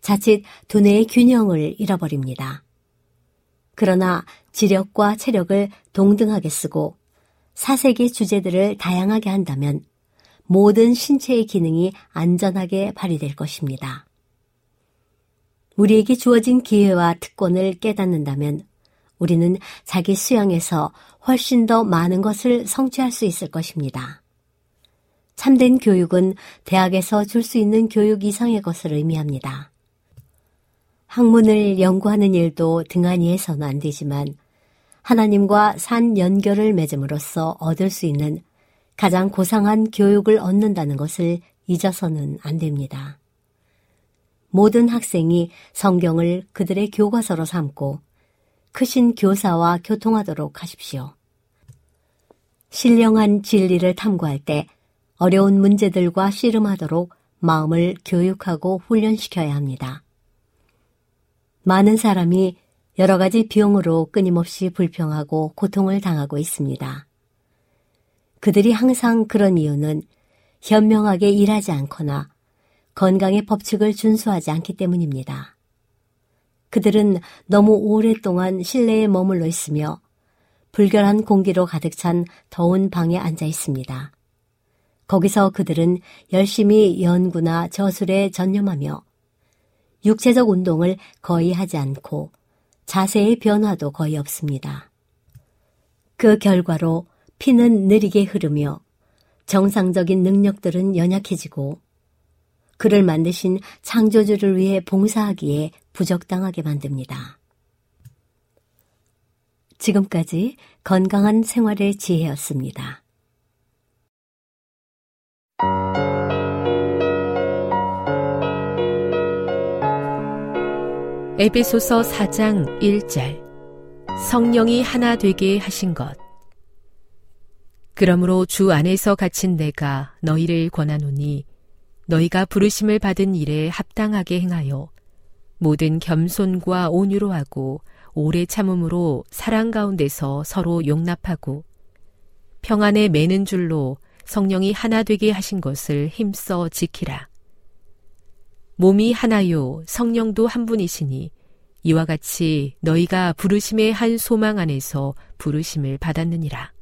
자칫 두뇌의 균형을 잃어버립니다. 그러나 지력과 체력을 동등하게 쓰고 사색의 주제들을 다양하게 한다면 모든 신체의 기능이 안전하게 발휘될 것입니다. 우리에게 주어진 기회와 특권을 깨닫는다면 우리는 자기 수양에서 훨씬 더 많은 것을 성취할 수 있을 것입니다. 참된 교육은 대학에서 줄 수 있는 교육 이상의 것을 의미합니다. 학문을 연구하는 일도 등한히 해서는 안 되지만 하나님과 산 연결을 맺음으로써 얻을 수 있는 가장 고상한 교육을 얻는다는 것을 잊어서는 안 됩니다. 모든 학생이 성경을 그들의 교과서로 삼고 크신 교사와 교통하도록 하십시오. 신령한 진리를 탐구할 때 어려운 문제들과 씨름하도록 마음을 교육하고 훈련시켜야 합니다. 많은 사람이 여러 가지 비용으로 끊임없이 불평하고 고통을 당하고 있습니다. 그들이 항상 그런 이유는 현명하게 일하지 않거나 건강의 법칙을 준수하지 않기 때문입니다. 그들은 너무 오랫동안 실내에 머물러 있으며 불결한 공기로 가득 찬 더운 방에 앉아 있습니다. 거기서 그들은 열심히 연구나 저술에 전념하며 육체적 운동을 거의 하지 않고 자세의 변화도 거의 없습니다. 그 결과로 피는 느리게 흐르며 정상적인 능력들은 연약해지고 그를 만드신 창조주를 위해 봉사하기에 부적당하게 만듭니다. 지금까지 건강한 생활의 지혜였습니다. 에베소서 사 장 일 절 성령이 하나 되게 하신 것. 그러므로 주 안에서 갇힌 내가 너희를 권하노니 너희가 부르심을 받은 일에 합당하게 행하여 모든 겸손과 온유로 하고 오래 참음으로 사랑 가운데서 서로 용납하고 평안에 매는 줄로 성령이 하나 되게 하신 것을 힘써 지키라. 몸이 하나요 성령도 한 분이시니 이와 같이 너희가 부르심의 한 소망 안에서 부르심을 받았느니라.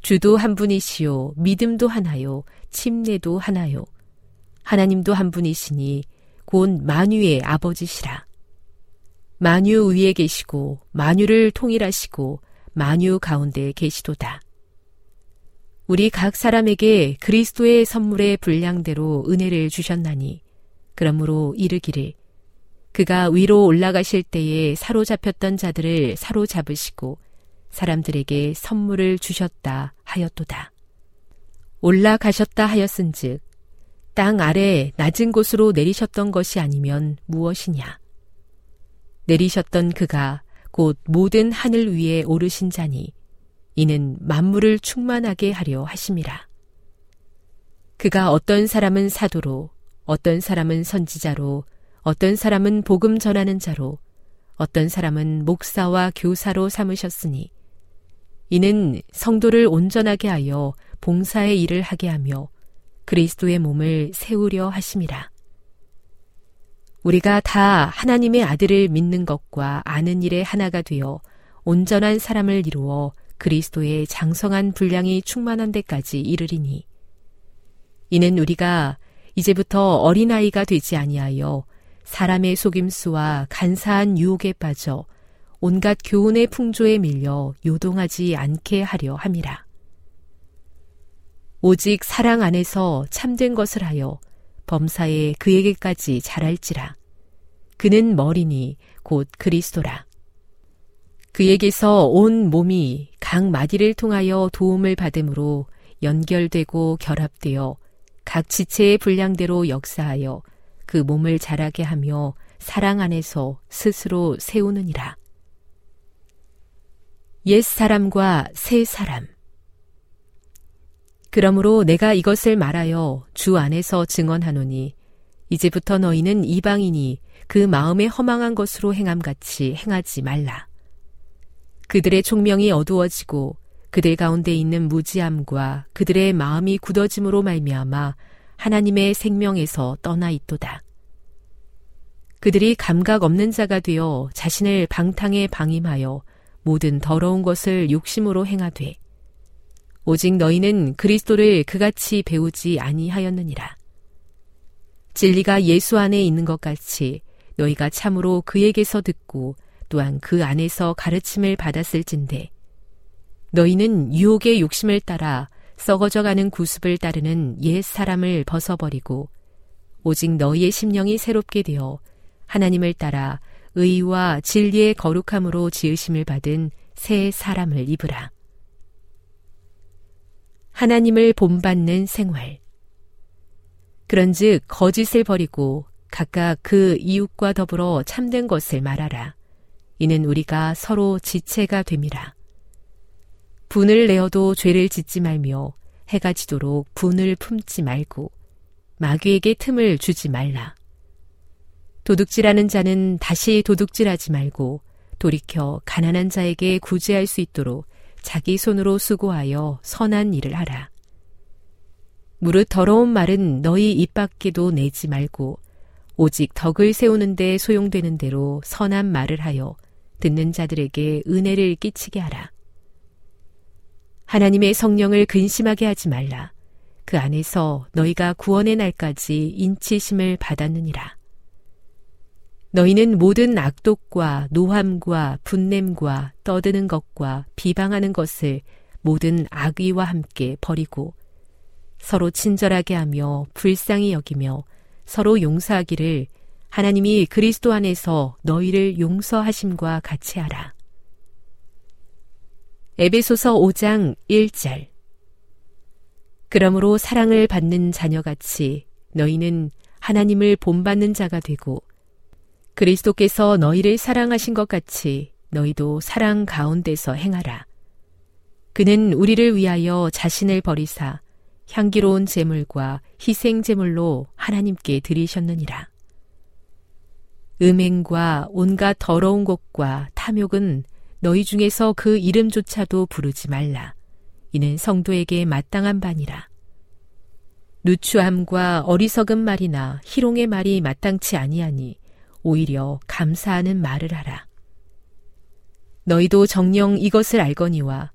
주도 한 분이시요 믿음도 하나요 침례도 하나요 하나님도 한 분이시니 곧 만유의 아버지시라. 만유 위에 계시고 만유를 통일하시고 만유 가운데 계시도다. 우리 각 사람에게 그리스도의 선물의 분량대로 은혜를 주셨나니 그러므로 이르기를 그가 위로 올라가실 때에 사로잡혔던 자들을 사로잡으시고 사람들에게 선물을 주셨다 하였도다. 올라가셨다 하였은즉 땅 아래 낮은 곳으로 내리셨던 것이 아니면 무엇이냐. 내리셨던 그가 곧 모든 하늘 위에 오르신 자니 이는 만물을 충만하게 하려 하심이라. 그가 어떤 사람은 사도로, 어떤 사람은 선지자로, 어떤 사람은 복음 전하는 자로, 어떤 사람은 목사와 교사로 삼으셨으니 이는 성도를 온전하게 하여 봉사의 일을 하게 하며 그리스도의 몸을 세우려 하심이라. 우리가 다 하나님의 아들을 믿는 것과 아는 일에 하나가 되어 온전한 사람을 이루어 그리스도의 장성한 분량이 충만한 데까지 이르리니 이는 우리가 이제부터 어린아이가 되지 아니하여 사람의 속임수와 간사한 유혹에 빠져 온갖 교훈의 풍조에 밀려 요동하지 않게 하려 함이라. 오직 사랑 안에서 참된 것을 하여 범사에 그에게까지 자랄지라. 그는 머리니 곧 그리스도라. 그에게서 온 몸이 각 마디를 통하여 도움을 받음으로 연결되고 결합되어 각 지체의 분량대로 역사하여 그 몸을 자라게 하며 사랑 안에서 스스로 세우느니라. 옛 사람과 새 사람. 그러므로 내가 이것을 말하여 주 안에서 증언하노니 이제부터 너희는 이방인이 그 마음에 허망한 것으로 행함같이 행하지 말라. 그들의 총명이 어두워지고 그들 가운데 있는 무지함과 그들의 마음이 굳어짐으로 말미암아 하나님의 생명에서 떠나 있도다. 그들이 감각 없는 자가 되어 자신을 방탕에 방임하여 모든 더러운 것을 욕심으로 행하되 오직 너희는 그리스도를 그같이 배우지 아니하였느니라. 진리가 예수 안에 있는 것 같이 너희가 참으로 그에게서 듣고 또한 그 안에서 가르침을 받았을진데 너희는 유혹의 욕심을 따라 썩어져가는 구습을 따르는 옛 사람을 벗어버리고 오직 너희의 심령이 새롭게 되어 하나님을 따라 의와 진리의 거룩함으로 지으심을 받은 새 사람을 입으라. 하나님을 본받는 생활. 그런즉 거짓을 버리고 각각 그 이웃과 더불어 참된 것을 말하라. 이는 우리가 서로 지체가 됨이라. 분을 내어도 죄를 짓지 말며 해가 지도록 분을 품지 말고 마귀에게 틈을 주지 말라. 도둑질하는 자는 다시 도둑질하지 말고 돌이켜 가난한 자에게 구제할 수 있도록 자기 손으로 수고하여 선한 일을 하라. 무릇 더러운 말은 너희 입 밖에도 내지 말고 오직 덕을 세우는 데 소용되는 대로 선한 말을 하여 듣는 자들에게 은혜를 끼치게 하라. 하나님의 성령을 근심하게 하지 말라. 그 안에서 너희가 구원의 날까지 인치심을 받았느니라. 너희는 모든 악독과 노함과 분냄과 떠드는 것과 비방하는 것을 모든 악의와 함께 버리고 서로 친절하게 하며 불쌍히 여기며 서로 용서하기를 하나님이 그리스도 안에서 너희를 용서하심과 같이 하라. 에베소서 오 장 일 절. 그러므로 사랑을 받는 자녀같이 너희는 하나님을 본받는 자가 되고 그리스도께서 너희를 사랑하신 것 같이 너희도 사랑 가운데서 행하라. 그는 우리를 위하여 자신을 버리사 향기로운 제물과 희생 제물로 하나님께 드리셨느니라. 음행과 온갖 더러운 것과 탐욕은 너희 중에서 그 이름조차도 부르지 말라. 이는 성도에게 마땅한 바니라. 누추함과 어리석은 말이나 희롱의 말이 마땅치 아니하니 오히려 감사하는 말을 하라. 너희도 정녕 이것을 알거니와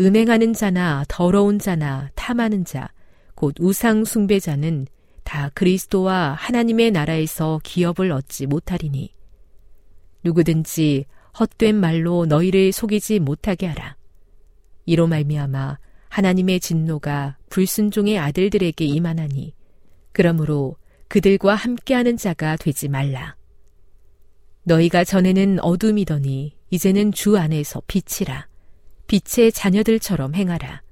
음행하는 자나 더러운 자나 탐하는 자, 곧 우상 숭배자는 다 그리스도와 하나님의 나라에서 기업을 얻지 못하리니 누구든지 헛된 말로 너희를 속이지 못하게 하라. 이로 말미암아 하나님의 진노가 불순종의 아들들에게 임하나니 그러므로 그들과 함께하는 자가 되지 말라. 너희가 전에는 어둠이더니 이제는 주 안에서 빛이라. 빛의 자녀들처럼 행하라.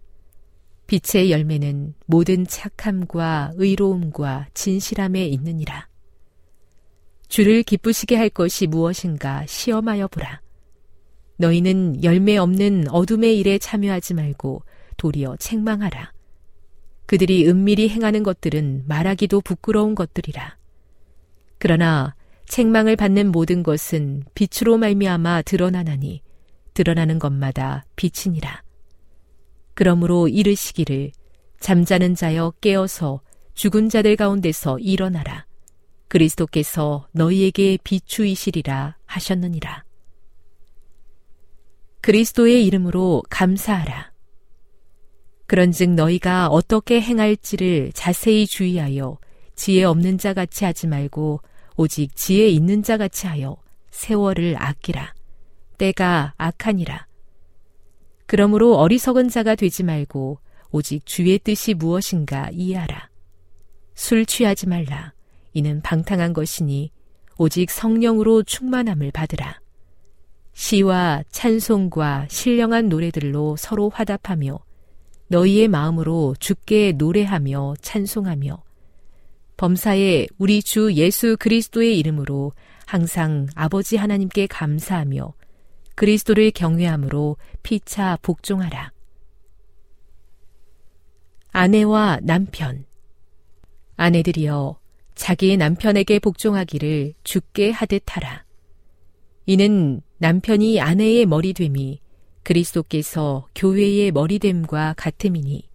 빛의 열매는 모든 착함과 의로움과 진실함에 있느니라. 주를 기쁘시게 할 것이 무엇인가 시험하여 보라. 너희는 열매 없는 어둠의 일에 참여하지 말고 도리어 책망하라. 그들이 은밀히 행하는 것들은 말하기도 부끄러운 것들이라. 그러나 책망을 받는 모든 것은 빛으로 말미암아 드러나나니 드러나는 것마다 빛이니라. 그러므로 이르시기를 잠자는 자여 깨어서 죽은 자들 가운데서 일어나라. 그리스도께서 너희에게 비추이시리라 하셨느니라. 그리스도의 이름으로 감사하라. 그런즉 너희가 어떻게 행할지를 자세히 주의하여 지혜 없는 자 같이 하지 말고 오직 지혜 있는 자 같이 하여 세월을 아끼라. 때가 악하니라. 그러므로 어리석은 자가 되지 말고 오직 주의 뜻이 무엇인가 이해하라. 술 취하지 말라. 이는 방탕한 것이니 오직 성령으로 충만함을 받으라. 시와 찬송과 신령한 노래들로 서로 화답하며 너희의 마음으로 주께 노래하며 찬송하며 범사에 우리 주 예수 그리스도의 이름으로 항상 아버지 하나님께 감사하며 그리스도를 경외함으로 피차 복종하라. 아내와 남편. 아내들이여, 자기 남편에게 복종하기를 주께 하듯 하라. 이는 남편이 아내의 머리됨이 그리스도께서 교회의 머리됨과 같음이니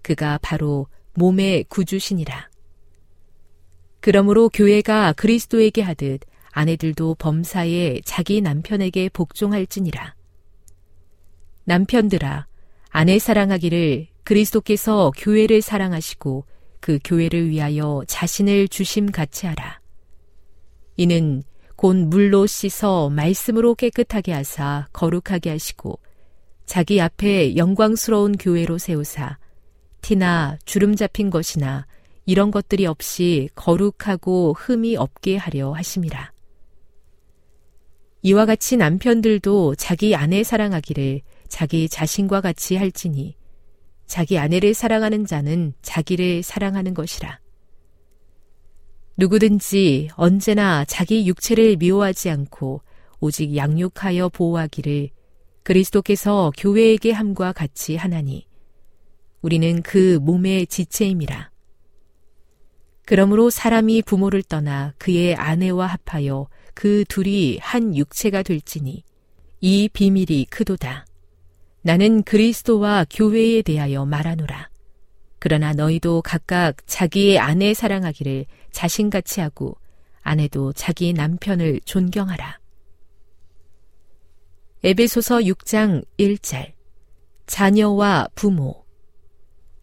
그가 바로 몸의 구주시니라. 그러므로 교회가 그리스도에게 하듯 아내들도 범사에 자기 남편에게 복종할지니라. 남편들아, 아내 사랑하기를 그리스도께서 교회를 사랑하시고 그 교회를 위하여 자신을 주심같이 하라. 이는 곧 물로 씻어 말씀으로 깨끗하게 하사 거룩하게 하시고 자기 앞에 영광스러운 교회로 세우사 티나 주름 잡힌 것이나 이런 것들이 없이 거룩하고 흠이 없게 하려 하심이라. 이와 같이 남편들도 자기 아내 사랑하기를 자기 자신과 같이 할지니 자기 아내를 사랑하는 자는 자기를 사랑하는 것이라. 누구든지 언제나 자기 육체를 미워하지 않고 오직 양육하여 보호하기를 그리스도께서 교회에게 함과 같이 하나니 우리는 그 몸의 지체임이라. 그러므로 사람이 부모를 떠나 그의 아내와 합하여 그 둘이 한 육체가 될지니 이 비밀이 크도다. 나는 그리스도와 교회에 대하여 말하노라. 그러나 너희도 각각 자기의 아내 사랑하기를 자신같이 하고 아내도 자기 남편을 존경하라. 에베소서 육 장 일 절. 자녀와 부모.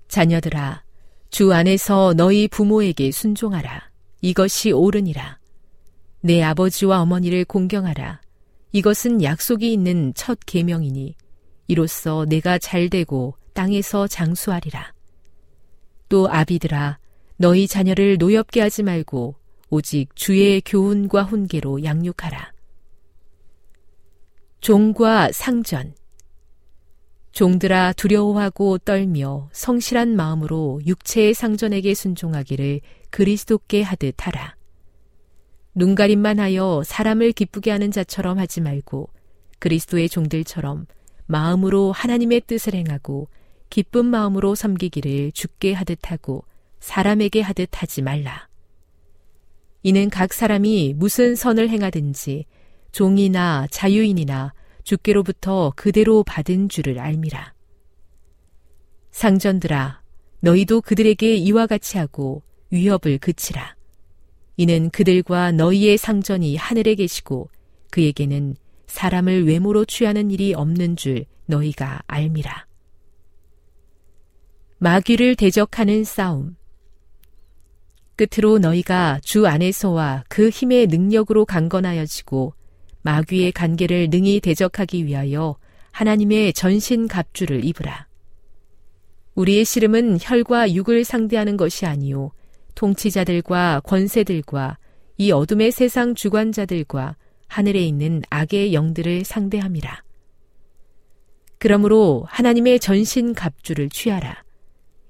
자녀들아, 주 안에서 너희 부모에게 순종하라. 이것이 옳으니라. 내 아버지와 어머니를 공경하라. 이것은 약속이 있는 첫 계명이니 이로써 내가 잘되고 땅에서 장수하리라. 또 아비들아, 너희 자녀를 노엽게 하지 말고 오직 주의 교훈과 훈계로 양육하라. 종과 상전. 종들아, 두려워하고 떨며 성실한 마음으로 육체의 상전에게 순종하기를 그리스도께 하듯 하라. 눈가림만 하여 사람을 기쁘게 하는 자처럼 하지 말고 그리스도의 종들처럼 마음으로 하나님의 뜻을 행하고 기쁜 마음으로 섬기기를 주께 하듯 하고 사람에게 하듯 하지 말라. 이는 각 사람이 무슨 선을 행하든지 종이나 자유인이나 주께로부터 그대로 받은 줄을 알미라. 상전들아, 너희도 그들에게 이와 같이 하고 위협을 그치라. 이는 그들과 너희의 상전이 하늘에 계시고 그에게는 사람을 외모로 취하는 일이 없는 줄 너희가 알미라. 마귀를 대적하는 싸움. 끝으로 너희가 주 안에서와 그 힘의 능력으로 강건하여지고 마귀의 간계를 능히 대적하기 위하여 하나님의 전신 갑주를 입으라. 우리의 씨름은 혈과 육을 상대하는 것이 아니요 통치자들과 권세들과 이 어둠의 세상 주관자들과 하늘에 있는 악의 영들을 상대함이라. 그러므로 하나님의 전신 갑주를 취하라.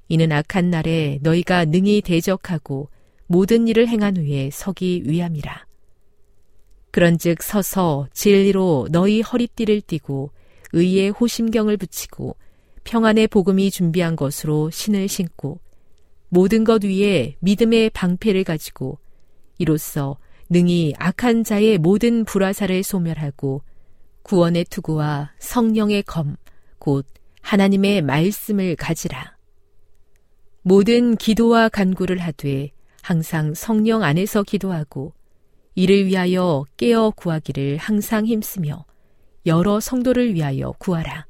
이는 악한 날에 너희가 능히 대적하고 모든 일을 행한 후에 서기 위함이라. 그런즉 서서 진리로 너희 허리띠를 띠고 의의 호심경을 붙이고 평안의 복음이 준비한 것으로 신을 신고 모든 것 위에 믿음의 방패를 가지고 이로써 능히 악한 자의 모든 불화살을 소멸하고 구원의 투구와 성령의 검, 곧 하나님의 말씀을 가지라. 모든 기도와 간구를 하되 항상 성령 안에서 기도하고 이를 위하여 깨어 구하기를 항상 힘쓰며 여러 성도를 위하여 구하라.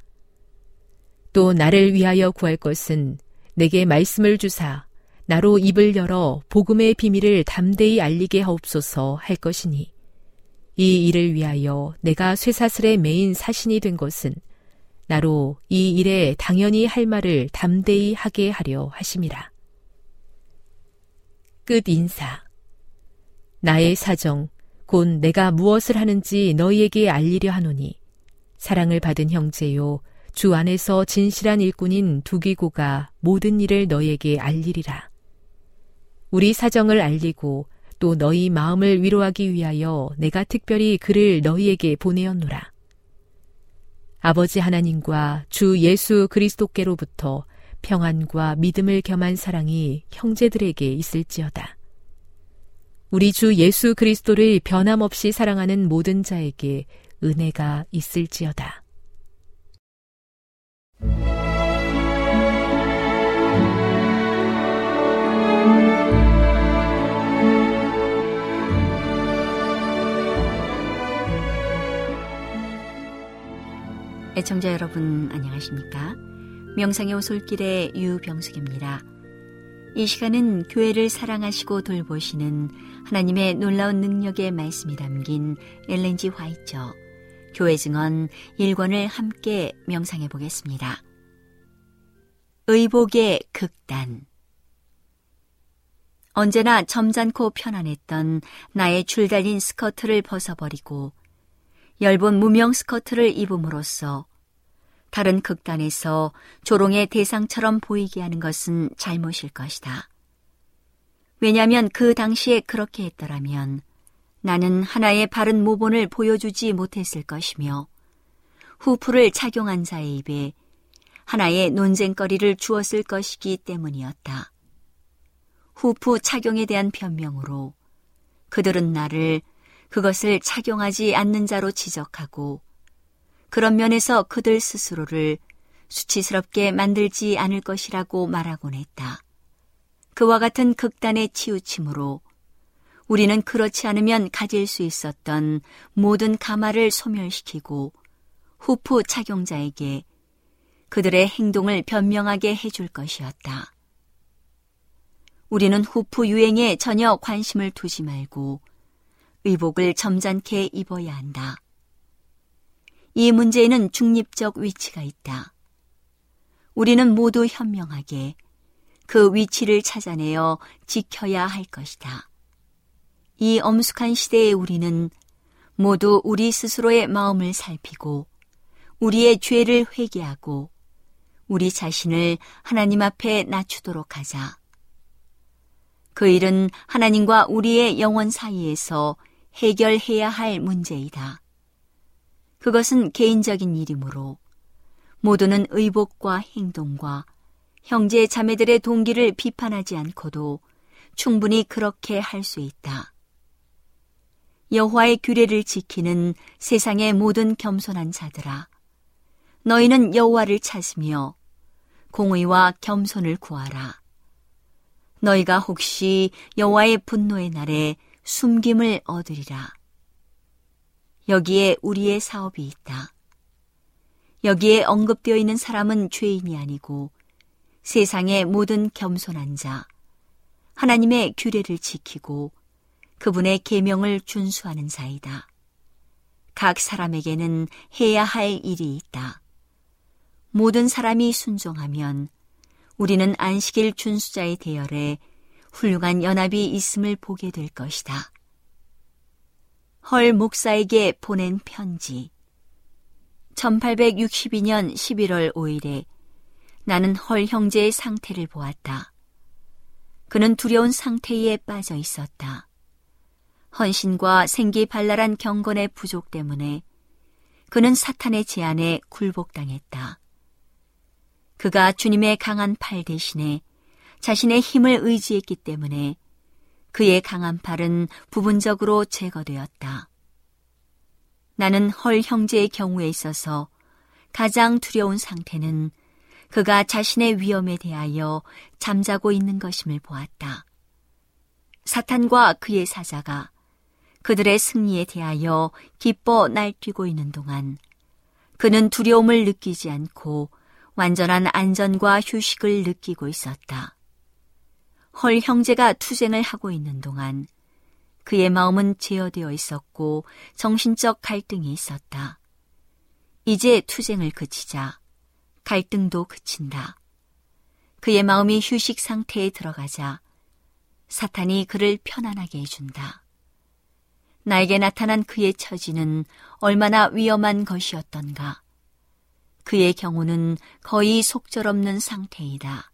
또 나를 위하여 구할 것은 내게 말씀을 주사 나로 입을 열어 복음의 비밀을 담대히 알리게 하옵소서 할 것이니, 이 일을 위하여 내가 쇠사슬에 매인 사신이 된 것은 나로 이 일에 당연히 할 말을 담대히 하게 하려 하심이라. 끝 인사. 나의 사정 곧 내가 무엇을 하는지 너희에게 알리려 하노니, 사랑을 받은 형제요 주 안에서 진실한 일꾼인 두기고가 모든 일을 너희에게 알리리라. 우리 사정을 알리고 또 너희 마음을 위로하기 위하여 내가 특별히 그를 너희에게 보내었노라. 아버지 하나님과 주 예수 그리스도께로부터 평안과 믿음을 겸한 사랑이 형제들에게 있을지어다. 우리 주 예수 그리스도를 변함없이 사랑하는 모든 자에게 은혜가 있을지어다. 애청자 여러분 안녕하십니까? 명상의 오솔길의 유병숙입니다. 이 시간은 교회를 사랑하시고 돌보시는 하나님의 놀라운 능력의 말씀이 담긴 엘렌 지 화이처 교회 증언 일 권을 함께 명상해 보겠습니다. 의복의 극단. 언제나 점잖고 편안했던 나의 줄달린 스커트를 벗어버리고 얇은 무명 스커트를 입음으로써 다른 극단에서 조롱의 대상처럼 보이게 하는 것은 잘못일 것이다. 왜냐하면 그 당시에 그렇게 했더라면 나는 하나의 바른 모본을 보여주지 못했을 것이며, 후프를 착용한 자의 입에 하나의 논쟁거리를 주었을 것이기 때문이었다. 후프 착용에 대한 변명으로 그들은 나를 그것을 착용하지 않는 자로 지적하고, 그런 면에서 그들 스스로를 수치스럽게 만들지 않을 것이라고 말하곤 했다. 그와 같은 극단의 치우침으로 우리는 그렇지 않으면 가질 수 있었던 모든 가마를 소멸시키고 후프 착용자에게 그들의 행동을 변명하게 해줄 것이었다. 우리는 후프 유행에 전혀 관심을 두지 말고 의복을 점잖게 입어야 한다. 이 문제에는 중립적 위치가 있다. 우리는 모두 현명하게 그 위치를 찾아내어 지켜야 할 것이다. 이 엄숙한 시대에 우리는 모두 우리 스스로의 마음을 살피고 우리의 죄를 회개하고 우리 자신을 하나님 앞에 낮추도록 하자. 그 일은 하나님과 우리의 영혼 사이에서 해결해야 할 문제이다. 그것은 개인적인 일이므로 모두는 의복과 행동과 형제 자매들의 동기를 비판하지 않고도 충분히 그렇게 할 수 있다. 여호와의 규례를 지키는 세상의 모든 겸손한 자들아, 너희는 여호와를 찾으며 공의와 겸손을 구하라. 너희가 혹시 여호와의 분노의 날에 숨김을 얻으리라. 여기에 우리의 사업이 있다. 여기에 언급되어 있는 사람은 죄인이 아니고 세상의 모든 겸손한 자, 하나님의 규례를 지키고 그분의 계명을 준수하는 자이다. 각 사람에게는 해야 할 일이 있다. 모든 사람이 순종하면 우리는 안식일 준수자의 대열에 훌륭한 연합이 있음을 보게 될 것이다. 헐 목사에게 보낸 편지. 천팔백육십이 년 십일월 오일에 나는 헐 형제의 상태를 보았다. 그는 두려운 상태에 빠져 있었다. 헌신과 생기 발랄한 경건의 부족 때문에 그는 사탄의 제안에 굴복당했다. 그가 주님의 강한 팔 대신에 자신의 힘을 의지했기 때문에 그의 강한 팔은 부분적으로 제거되었다. 나는 헐 형제의 경우에 있어서 가장 두려운 상태는 그가 자신의 위험에 대하여 잠자고 있는 것임을 보았다. 사탄과 그의 사자가 그들의 승리에 대하여 기뻐 날뛰고 있는 동안 그는 두려움을 느끼지 않고 완전한 안전과 휴식을 느끼고 있었다. 헐 형제가 투쟁을 하고 있는 동안 그의 마음은 제어되어 있었고 정신적 갈등이 있었다. 이제 투쟁을 그치자 갈등도 그친다. 그의 마음이 휴식 상태에 들어가자 사탄이 그를 편안하게 해준다. 나에게 나타난 그의 처지는 얼마나 위험한 것이었던가. 그의 경우는 거의 속절없는 상태이다.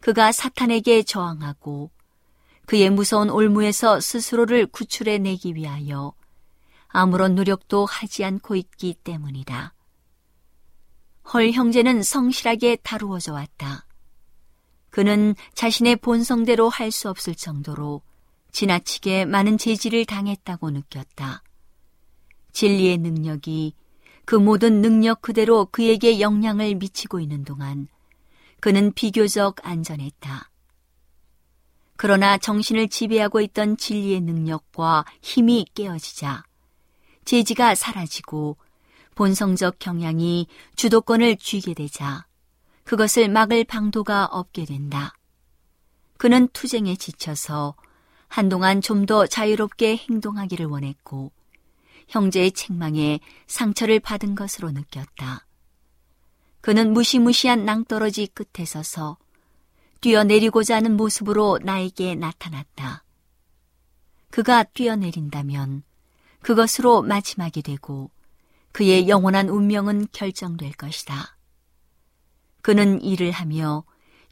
그가 사탄에게 저항하고 그의 무서운 올무에서 스스로를 구출해내기 위하여 아무런 노력도 하지 않고 있기 때문이다. 헐 형제는 성실하게 다루어져 왔다. 그는 자신의 본성대로 할 수 없을 정도로 지나치게 많은 제지를 당했다고 느꼈다. 진리의 능력이 그 모든 능력 그대로 그에게 영향을 미치고 있는 동안 그는 비교적 안전했다. 그러나 정신을 지배하고 있던 진리의 능력과 힘이 깨어지자 제지가 사라지고 본성적 경향이 주도권을 쥐게 되자 그것을 막을 방도가 없게 된다. 그는 투쟁에 지쳐서 한동안 좀 더 자유롭게 행동하기를 원했고 형제의 책망에 상처를 받은 것으로 느꼈다. 그는 무시무시한 낭떠러지 끝에 서서 뛰어내리고자 하는 모습으로 나에게 나타났다. 그가 뛰어내린다면 그것으로 마지막이 되고 그의 영원한 운명은 결정될 것이다. 그는 일을 하며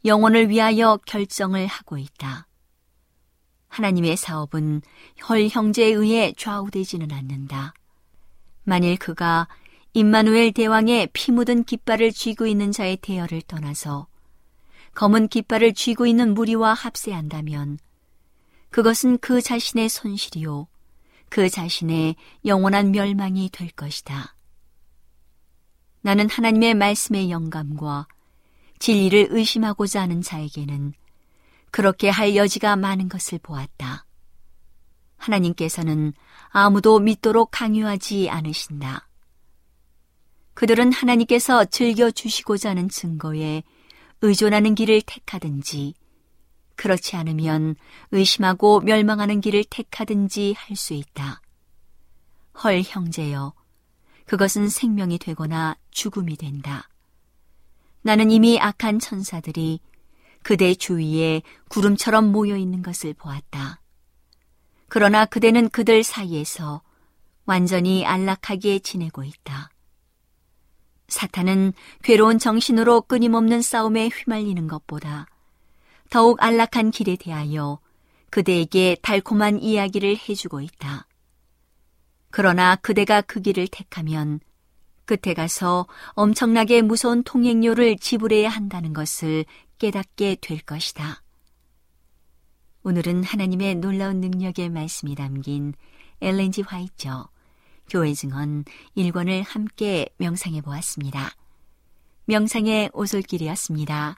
영혼을 위하여 결정을 하고 있다. 하나님의 사업은 헐 형제에 의해 좌우되지는 않는다. 만일 그가 임마누엘 대왕의 피 묻은 깃발을 쥐고 있는 자의 대열을 떠나서 검은 깃발을 쥐고 있는 무리와 합세한다면 그것은 그 자신의 손실이요 그 자신의 영원한 멸망이 될 것이다. 나는 하나님의 말씀의 영감과 진리를 의심하고자 하는 자에게는 그렇게 할 여지가 많은 것을 보았다. 하나님께서는 아무도 믿도록 강요하지 않으신다. 그들은 하나님께서 즐겨주시고자 하는 증거에 의존하는 길을 택하든지 그렇지 않으면 의심하고 멸망하는 길을 택하든지 할 수 있다. 헐 형제여, 그것은 생명이 되거나 죽음이 된다. 나는 이미 악한 천사들이 그대 주위에 구름처럼 모여있는 것을 보았다. 그러나 그대는 그들 사이에서 완전히 안락하게 지내고 있다. 사탄은 괴로운 정신으로 끊임없는 싸움에 휘말리는 것보다 더욱 안락한 길에 대하여 그대에게 달콤한 이야기를 해주고 있다. 그러나 그대가 그 길을 택하면 끝에 가서 엄청나게 무서운 통행료를 지불해야 한다는 것을 깨닫게 될 것이다. 오늘은 하나님의 놀라운 능력의 말씀이 담긴 엘렌 지 화이트 교회 증언 일 권을 함께 명상해 보았습니다. 명상의 오솔길이었습니다.